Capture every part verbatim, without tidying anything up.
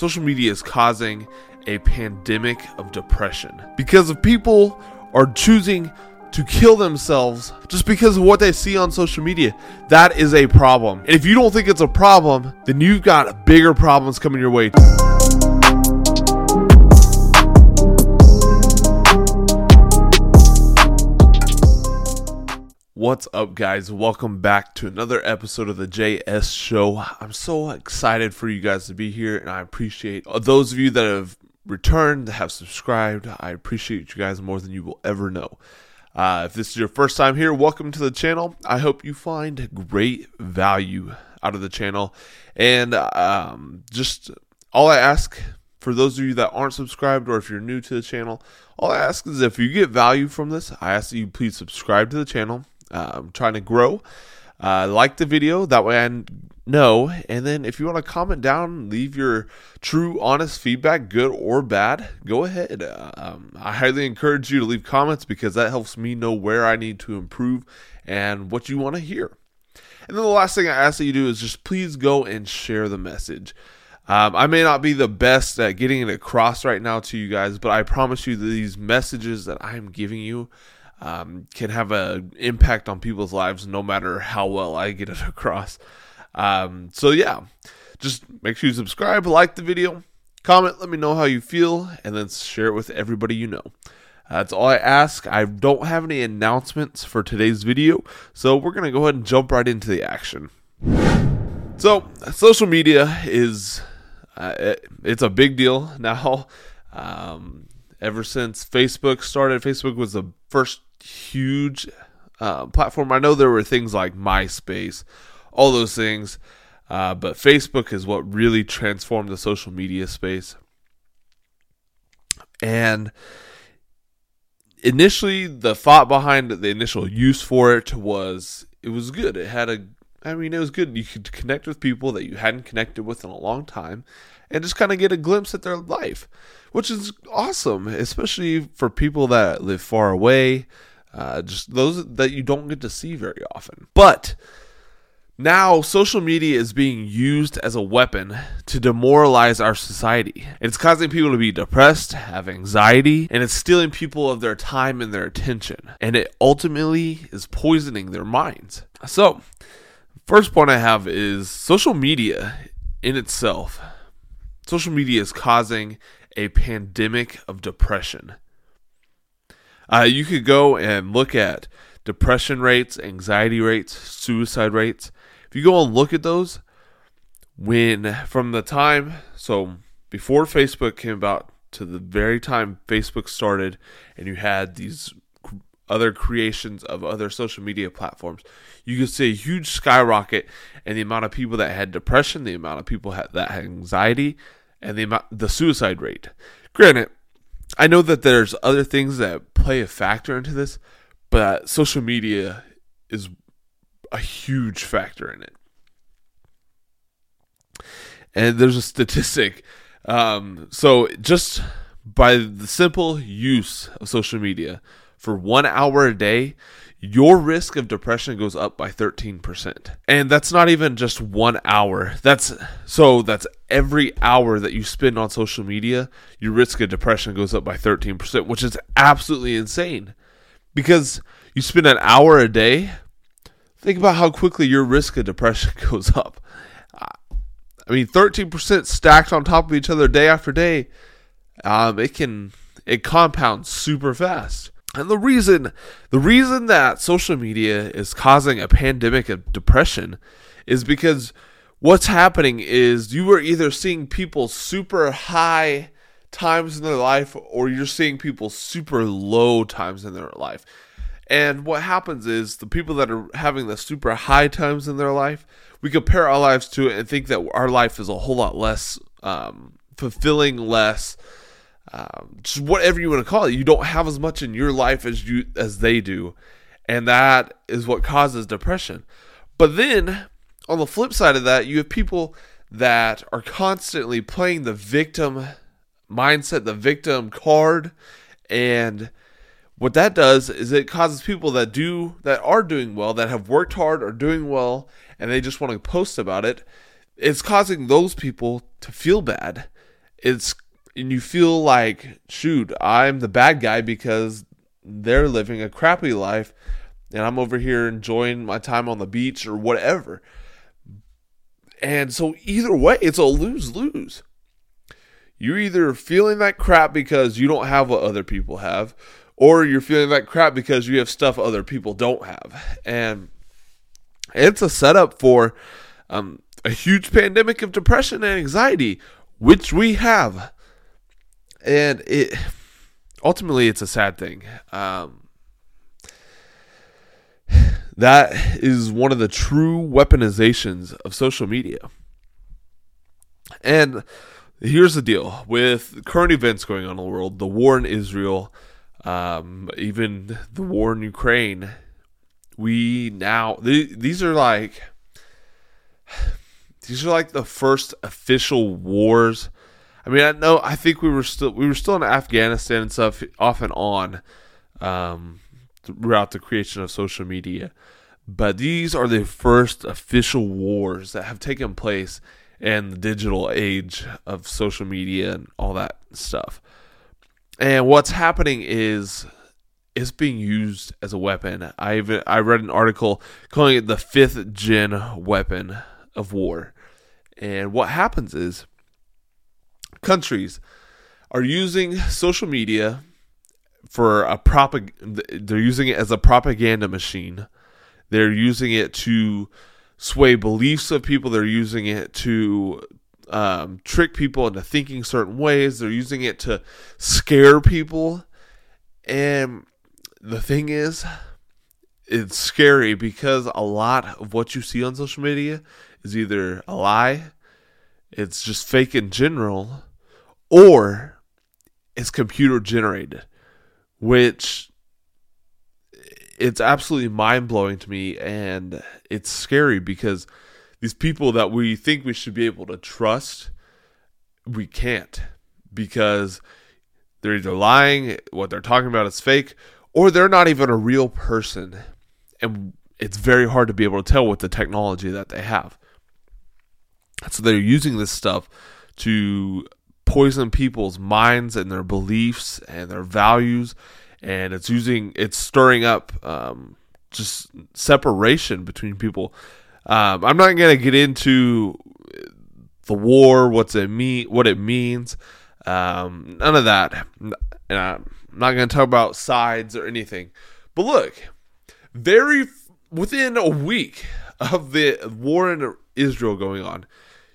social media is causing a pandemic of depression because of people are choosing to kill themselves just because of what they see on social media. That is a problem. And if you don't think it's a problem, then you've got bigger problems coming your way. What's up, guys? Welcome back to another episode of the J S Show. I'm so excited for you guys to be here, and I appreciate those of you that have returned, that have subscribed. I appreciate you guys more than you will ever know. Uh, if this is your first time here, welcome to the channel. I hope you find great value out of the channel. And um, just all I ask for those of you that aren't subscribed, or if you're new to the channel, all I ask is if you get value from this, I ask that you please subscribe to the channel. Uh, I'm trying to grow. Uh, like the video, that way I know. And then if you want to comment down, leave your true, honest feedback, good or bad, go ahead. Uh, um, I highly encourage you to leave comments because that helps me know where I need to improve and what you want to hear. And then the last thing I ask that you do is just please go and share the message. Um, I may not be the best at getting it across right now to you guys, but I promise you that these messages that I'm giving you Um, can have an impact on people's lives no matter how well I get it across. Um, so yeah, just make sure you subscribe, like the video, comment, let me know how you feel, and then share it with everybody you know. Uh, that's all I ask. I don't have any announcements for today's video, so we're going to go ahead and jump right into the action. So, social media is, uh, it, it's a big deal now. Um, ever since Facebook started, Facebook was the first huge uh, platform. I know there were things like MySpace, all those things, uh, but Facebook is what really transformed the social media space. And initially, the thought behind the initial use for it was it was good. It had a, I mean, it was good. You could connect with people that you hadn't connected with in a long time and just kind of get a glimpse at their life, which is awesome, especially for people that live far away, uh, just those that you don't get to see very often. But now social media is being used as a weapon to demoralize our society. It's causing people to be depressed, have anxiety, and it's stealing people of their time and their attention. And it ultimately is poisoning their minds. So, first point I have is social media in itself. Social media is causing a pandemic of depression. Uh, you could go and look at depression rates, anxiety rates, suicide rates. If you go and look at those, when from the time, so before Facebook came about to the very time Facebook started, and you had these other creations of other social media platforms, you could see a huge skyrocket in the amount of people that had depression, the amount of people that had anxiety, and the amount, the suicide rate. Granted, I know that there's other things that play a factor into this, but social media is a huge factor in it. And there's a statistic. Um, so just by the simple use of social media, for one hour a day, your risk of depression goes up by thirteen percent. And that's not even just one hour. That's so that's every hour that you spend on social media, your risk of depression goes up by thirteen percent, which is absolutely insane. Because you spend an hour a day, think about how quickly your risk of depression goes up. I mean, thirteen percent stacked on top of each other day after day, um, it can it compounds super fast. And the reason, the reason that social media is causing a pandemic of depression is because what's happening is you are either seeing people super high times in their life or you're seeing people super low times in their life. And what happens is the people that are having the super high times in their life, we compare our lives to it and think that our life is a whole lot less um, fulfilling, less Um, just whatever you want to call it, you don't have as much in your life as you as they do, and that is what causes depression. But then, on the flip side of that, you have people that are constantly playing the victim mindset, the victim card, and what that does is it causes people that do that are doing well, that have worked hard, are doing well, and they just want to post about it. It's causing those people to feel bad. it's and you feel like, shoot, I'm the bad guy because they're living a crappy life and I'm over here enjoying my time on the beach or whatever. And so either way, it's a lose-lose. You're either feeling that crap because you don't have what other people have, or you're feeling that crap because you have stuff other people don't have. And it's a setup for um, a huge pandemic of depression and anxiety, which we have. And it ultimately, it's a sad thing. Um, that is one of the true weaponizations of social media. And here's the deal with current events going on in the world, the war in Israel, um, even the war in Ukraine. We now, th- these are like, these are like the first official wars. I mean, I know, I think we were still, we were still in Afghanistan and stuff off and on, um, throughout the creation of social media. But these are the first official wars that have taken place and the digital age of social media and all that stuff. And what's happening is it's being used as a weapon. I even, I read an article calling it the fifth gen weapon of war. And what happens is countries are using social media for a propag- they're using it as a propaganda machine. They're using it to sway beliefs of people. They're using it to um, trick people into thinking certain ways. They're using it to scare people. And the thing is, it's scary because a lot of what you see on social media is either a lie, it's just fake in general, or it's computer generated, which it's absolutely mind-blowing to me, and it's scary because these people that we think we should be able to trust, we can't, because they're either lying, what they're talking about is fake, or they're not even a real person, and it's very hard to be able to tell with the technology that they have. So they're using this stuff to poison people's minds and their beliefs and their values. And it's using, it's stirring up um, just separation between people. Um, I'm not going to get into the war, what's it mean, what it means, um, none of that. And I'm not going to talk about sides or anything. But look, very within a week of the war in Israel going on,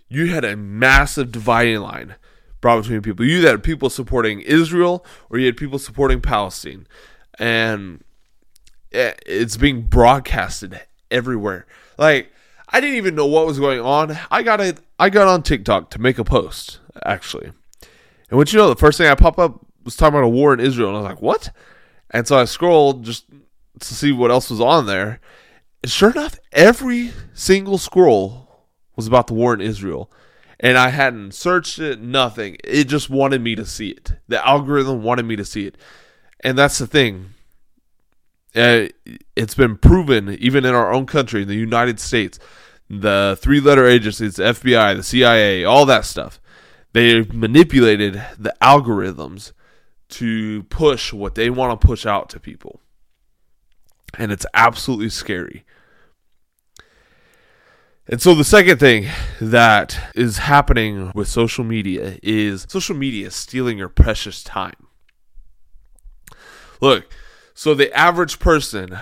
you had a massive dividing line brought between people. You had people supporting Israel, or you had people supporting Palestine. And it's being broadcasted everywhere. Like, I didn't even know what was going on. I got it. I got on TikTok to make a post, actually. And what you know, the first thing I pop up was talking about a war in Israel. And I was like, what? And so I scrolled just to see what else was on there. And sure enough, every single scroll was about the war in Israel. And I hadn't searched it, nothing. It just wanted me to see it. The algorithm wanted me to see it. And that's the thing. Uh, it's been proven, even in our own country, in the United States, the three-letter agencies, the F B I, the C I A, all that stuff, they've manipulated the algorithms to push what they want to push out to people. And it's absolutely scary. And so the second thing that is happening with social media is social media is stealing your precious time. Look, so the average person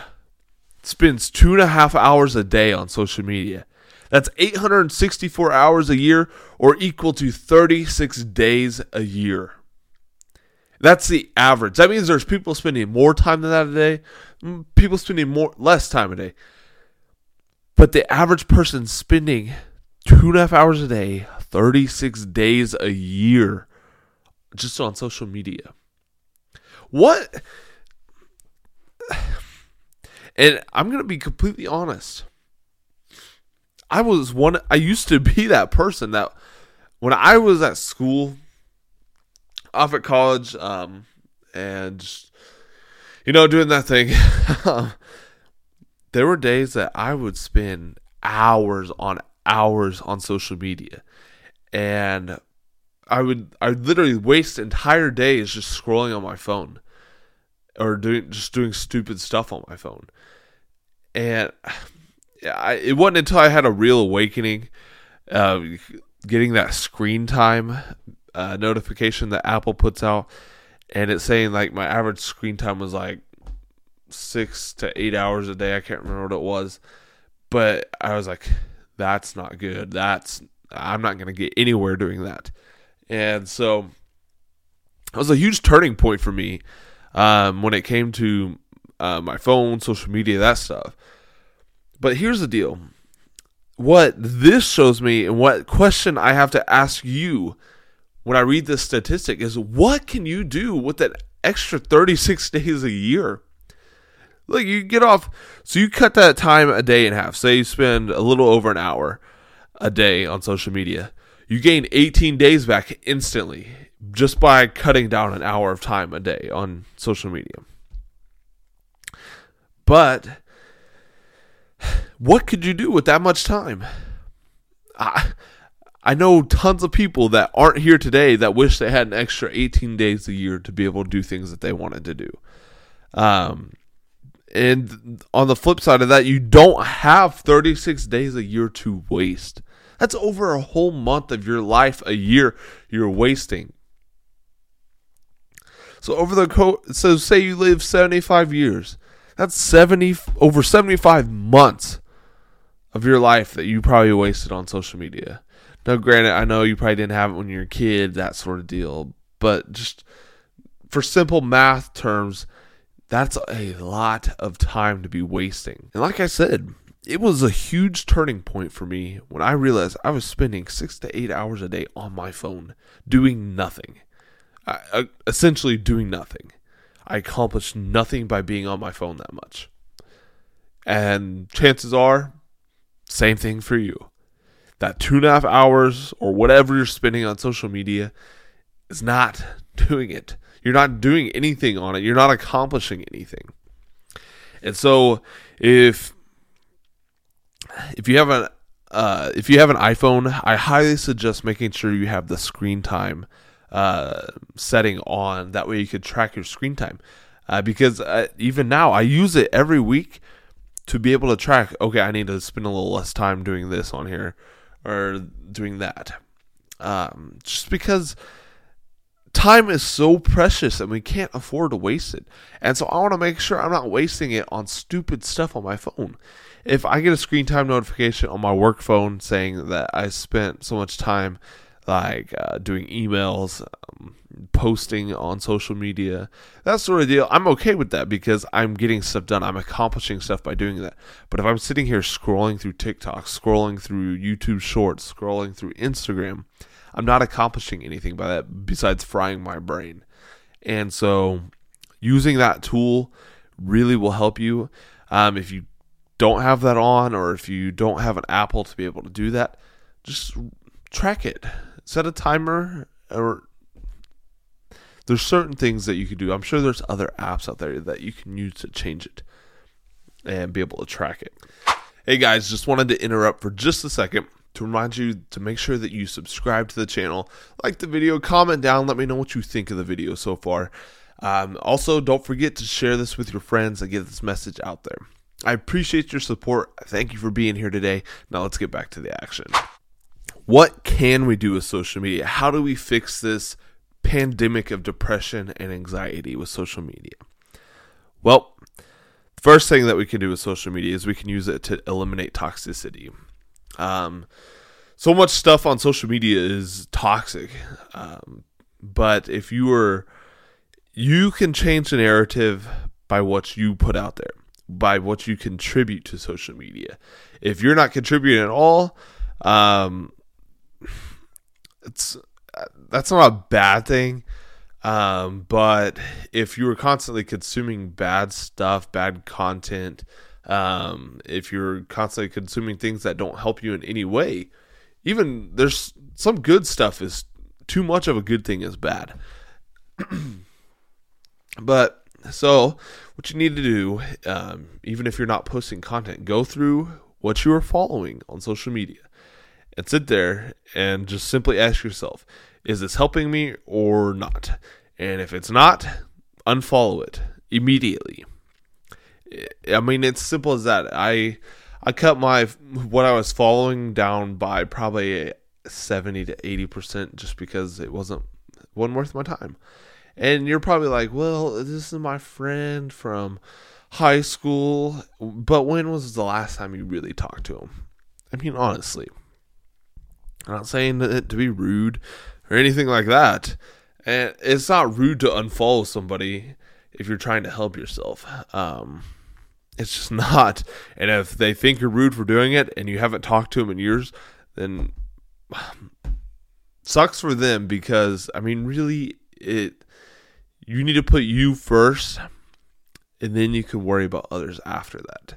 spends two and a half hours a day on social media. That's eight hundred sixty-four hours a year, or equal to thirty-six days a year. That's the average. That means there's people spending more time than that a day, people spending more less time a day. But the average person spending two and a half hours a day, thirty-six days a year, just on social media. What? And I'm going to be completely honest. I was one, I used to be that person that when I was at school, off at college, um, and just, you know, doing that thing. There were days that I would spend hours on hours on social media. And I would I would literally waste entire days just scrolling on my phone, or doing just doing stupid stuff on my phone. And I, it wasn't until I had a real awakening, uh, getting that screen time uh, notification that Apple puts out, and it's saying like my average screen time was like six to eight hours a day. I can't remember what it was, but I was like, that's not good. That's I'm not going to get anywhere doing that. And so it was a huge turning point for me um, when it came to uh, my phone, social media, that stuff. But here's the deal. What this shows me, and what question I have to ask you when I read this statistic, is what can you do with that extra thirty-six days a year? Look, you get off, so you cut that time a day in half. Say you spend a little over an hour a day on social media. You gain eighteen days back instantly just by cutting down an hour of time a day on social media. But what could you do with that much time? I, I know tons of people that aren't here today that wish they had an extra eighteen days a year to be able to do things that they wanted to do. Um, and on the flip side of that, you don't have thirty-six days a year to waste. That's over a whole month of your life, a year you're wasting. So over the co- so say you live seventy-five years. That's seventy over seventy-five months of your life that you probably wasted on social media. Now, granted, I know you probably didn't have it when you were a kid, that sort of deal, but just for simple math terms, that's a lot of time to be wasting. And like I said, it was a huge turning point for me when I realized I was spending six to eight hours a day on my phone doing nothing. I, uh, essentially doing nothing. I accomplished nothing by being on my phone that much. And chances are, same thing for you. That two and a half hours or whatever you're spending on social media is not doing it. You're not doing anything on it. You're not accomplishing anything. And so if... If you have an uh, if you have an iPhone, I highly suggest making sure you have the screen time uh, setting on. That way, you could track your screen time. Uh, because uh, even now, I use it every week to be able to track. Okay, I need to spend a little less time doing this on here or doing that. Um, just because time is so precious and we can't afford to waste it. And so I want to make sure I'm not wasting it on stupid stuff on my phone. If I get a screen time notification on my work phone saying that I spent so much time like uh, doing emails, um, posting on social media, that sort of deal, I'm okay with that because I'm getting stuff done. I'm accomplishing stuff by doing that. But if I'm sitting here scrolling through TikTok, scrolling through YouTube Shorts, scrolling through Instagram, I'm not accomplishing anything by that besides frying my brain. And so using that tool really will help you. Um, if you don't have that on, or if you don't have an Apple to be able to do that, just track it. Set a timer. Or there's certain things that you can do. I'm sure there's other apps out there that you can use to change it and be able to track it. Hey guys, just wanted to interrupt for just a second to remind you to make sure that you subscribe to the channel, like the video, comment down, let me know what you think of the video so far. Um, also, don't forget to share this with your friends and get this message out there. I appreciate your support. Thank you for being here today. Now let's get back to the action. What can we do with social media? How do we fix this pandemic of depression and anxiety with social media? Well, the first thing that we can do with social media is we can use it to eliminate toxicity. Um, so much stuff on social media is toxic, um, but if you are, you can change the narrative by what you put out there, by what you contribute to social media. If you're not contributing at all, um, it's that's not a bad thing. Um, but if you are constantly consuming bad stuff, bad content, Um, if you're constantly consuming things that don't help you in any way, even there's some good stuff is too much of a good thing is bad. But so what you need to do, um, even if you're not posting content, go through what you are following on social media and sit there and just simply ask yourself, Is this helping me or not? And if it's not, unfollow it immediately. I mean, it's simple as that. I I cut my what I was following down by probably seventy to eighty percent just because it wasn't wasn't worth my time. And you're probably like, well, this is my friend from high school. But when was the last time you really talked to him? I mean, honestly. I'm not saying that to be rude or anything like that. And it's not rude to unfollow somebody if you're trying to help yourself. Um, it's just not. And if they think you're rude for doing it and you haven't talked to them in years, then sucks for them, because, I mean, really, it you need to put you first, and then you can worry about others after that.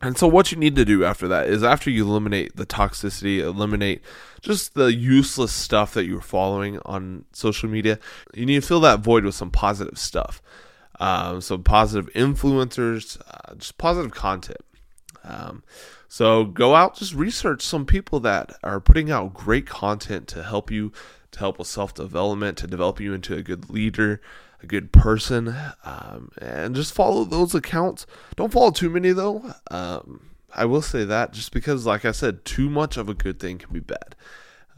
And so what you need to do after that is, after you eliminate the toxicity, eliminate just the useless stuff that you're following on social media, you need to fill that void with some positive stuff. Um, some positive influencers, uh, just positive content. Um, so go out, just research some people that are putting out great content to help you, to help with self-development, to develop you into a good leader, a good person, um, and just follow those accounts. Don't follow too many, though. Um, I will say that, just because, like I said, too much of a good thing can be bad.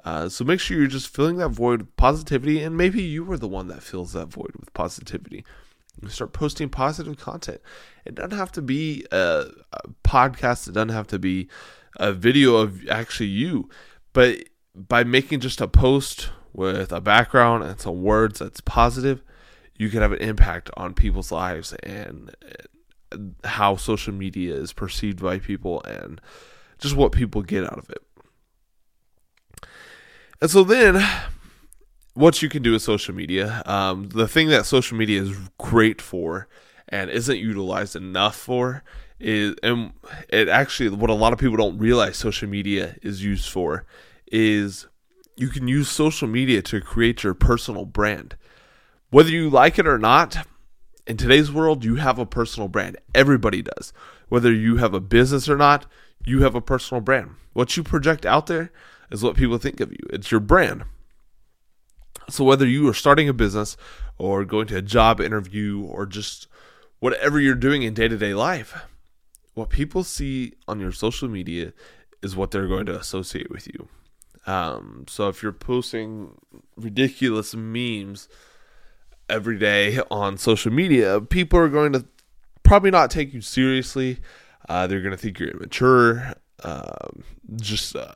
Uh, so make sure you're just filling that void with positivity, and maybe you are the one that fills that void with positivity. You start posting positive content. It doesn't have to be a, a podcast. It doesn't have to be a video of actually you. But by making just a post with a background and some words that's positive, you can have an impact on people's lives and how social media is perceived by people and just what people get out of it. And so then, what you can do with social media, um, the thing that social media is great for and isn't utilized enough for is, and it actually, what a lot of people don't realize social media is used for, is you can use social media to create your personal brand. Whether you like it or not, in today's world, you have a personal brand. Everybody does. Whether you have a business or not, you have a personal brand. What you project out there is what people think of you. It's your brand. So whether you are starting a business or going to a job interview or just whatever you're doing in day-to-day life, what people see on your social media is what they're going to associate with you. Um, so if you're posting ridiculous memes every day on social media, people are going to probably not take you seriously. Uh, they're going to think you're immature, uh, just, uh,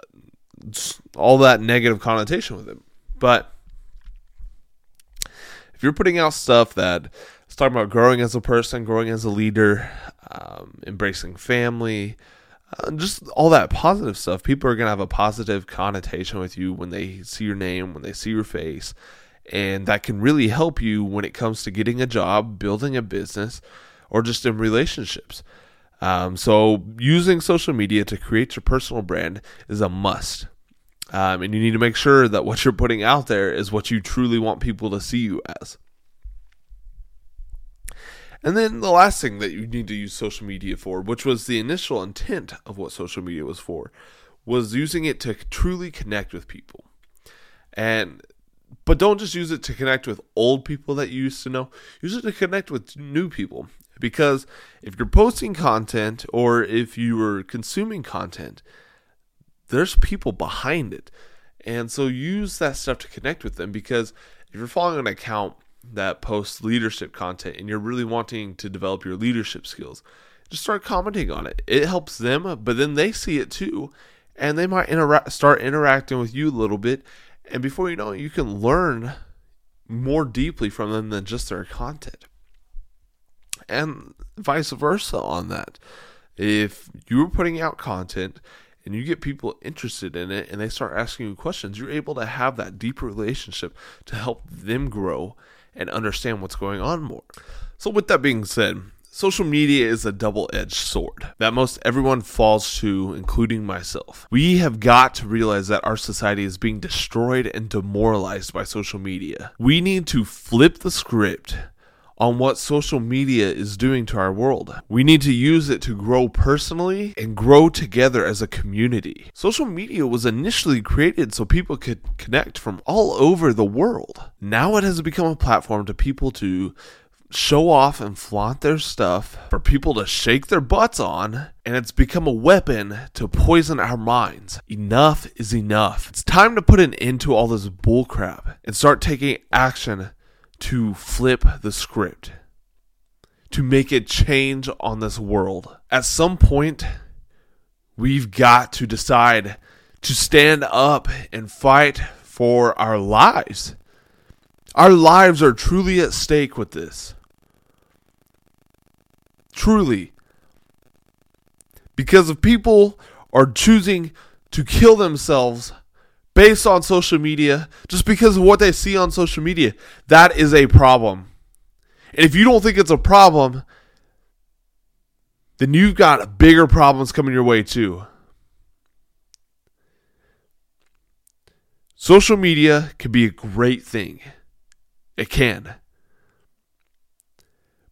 just all that negative connotation with it. But if you're putting out stuff that's talking about growing as a person, growing as a leader, um, embracing family, uh, just all that positive stuff, people are going to have a positive connotation with you when they see your name, when they see your face. And that can really help you when it comes to getting a job, building a business, or just in relationships. Um, so using social media to create your personal brand is a must. Um, and you need to make sure that what you're putting out there is what you truly want people to see you as. And then the last thing that you need to use social media for, which was the initial intent of what social media was for, was using it to truly connect with people. And but don't just use it to connect with old people that you used to know. Use it to connect with new people. Because if you're posting content or if you are consuming content, there's people behind it. And so use that stuff to connect with them, because if you're following an account that posts leadership content and you're really wanting to develop your leadership skills, just start commenting on it. It helps them, but then they see it too. And they might intera- start interacting with you a little bit. And before you know it, you can learn more deeply from them than just their content. And vice versa on that. If you're putting out content and you get people interested in it and they start asking you questions, you're able to have that deeper relationship to help them grow and understand what's going on more. So with that being said, social media is a double-edged sword that most everyone falls to, including myself. We have got to realize that our society is being destroyed and demoralized by social media. We need to flip the script on what social media is doing to our world. We need to use it to grow personally and grow together as a community. Social media was initially created so people could connect from all over the world. Now it has become a platform to people to show off and flaunt their stuff, for people to shake their butts on, and it's become a weapon to poison our minds. Enough is enough. It's time to put an end to all this bullcrap and start taking action to flip the script, to make a change on this world. At some point, we've got to decide to stand up and fight for our lives. Our lives are truly at stake with this. Truly. Because if people are choosing to kill themselves based on social media, just because of what they see on social media, that is a problem. And if you don't think it's a problem, then you've got bigger problems coming your way too. Social media can be a great thing. It can.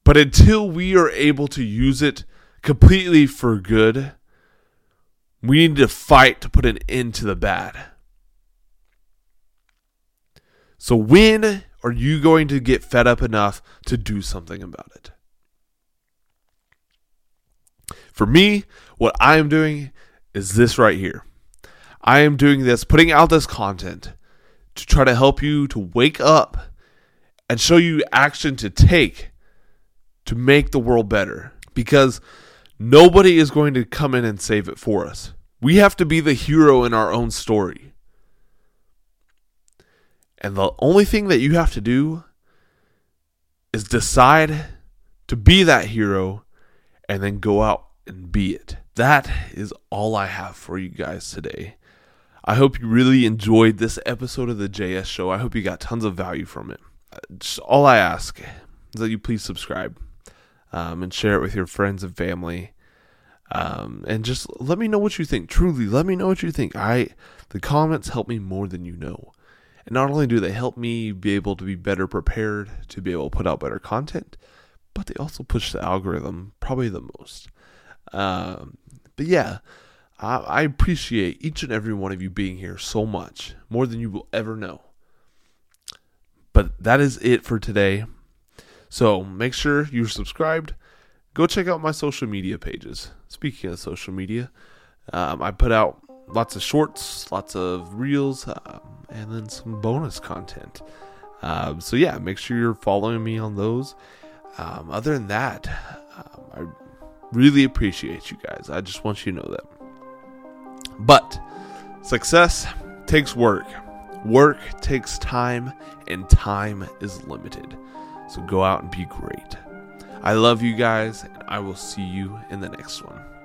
But until we are able to use it completely for good, we need to fight to put an end to the bad. So when are you going to get fed up enough to do something about it? For me, what I am doing is this right here. I am doing this, putting out this content to try to help you to wake up and show you action to take to make the world better. Because nobody is going to come in and save it for us. We have to be the hero in our own story. And the only thing that you have to do is decide to be that hero and then go out and be it. That is all I have for you guys today. I hope you really enjoyed this episode of the J S Show. I hope you got tons of value from it. Just all I ask is that you please subscribe um, and share it with your friends and family. Um, and just let me know what you think. Truly, let me know what you think. I the comments help me more than you know. And not only do they help me be able to be better prepared, to be able to put out better content, but they also push the algorithm probably the most. Um, but yeah, I, I appreciate each and every one of you being here so much, more than you will ever know. But that is it for today. So make sure you're subscribed. Go check out my social media pages. Speaking of social media, um, I put out lots of shorts, lots of reels, um, and then some bonus content. Um, so yeah, make sure you're following me on those. Um, other than that, um, I really appreciate you guys. I just want you to know that. But success takes work. Work takes time, and time is limited. So go out and be great. I love you guys, and I will see you in the next one.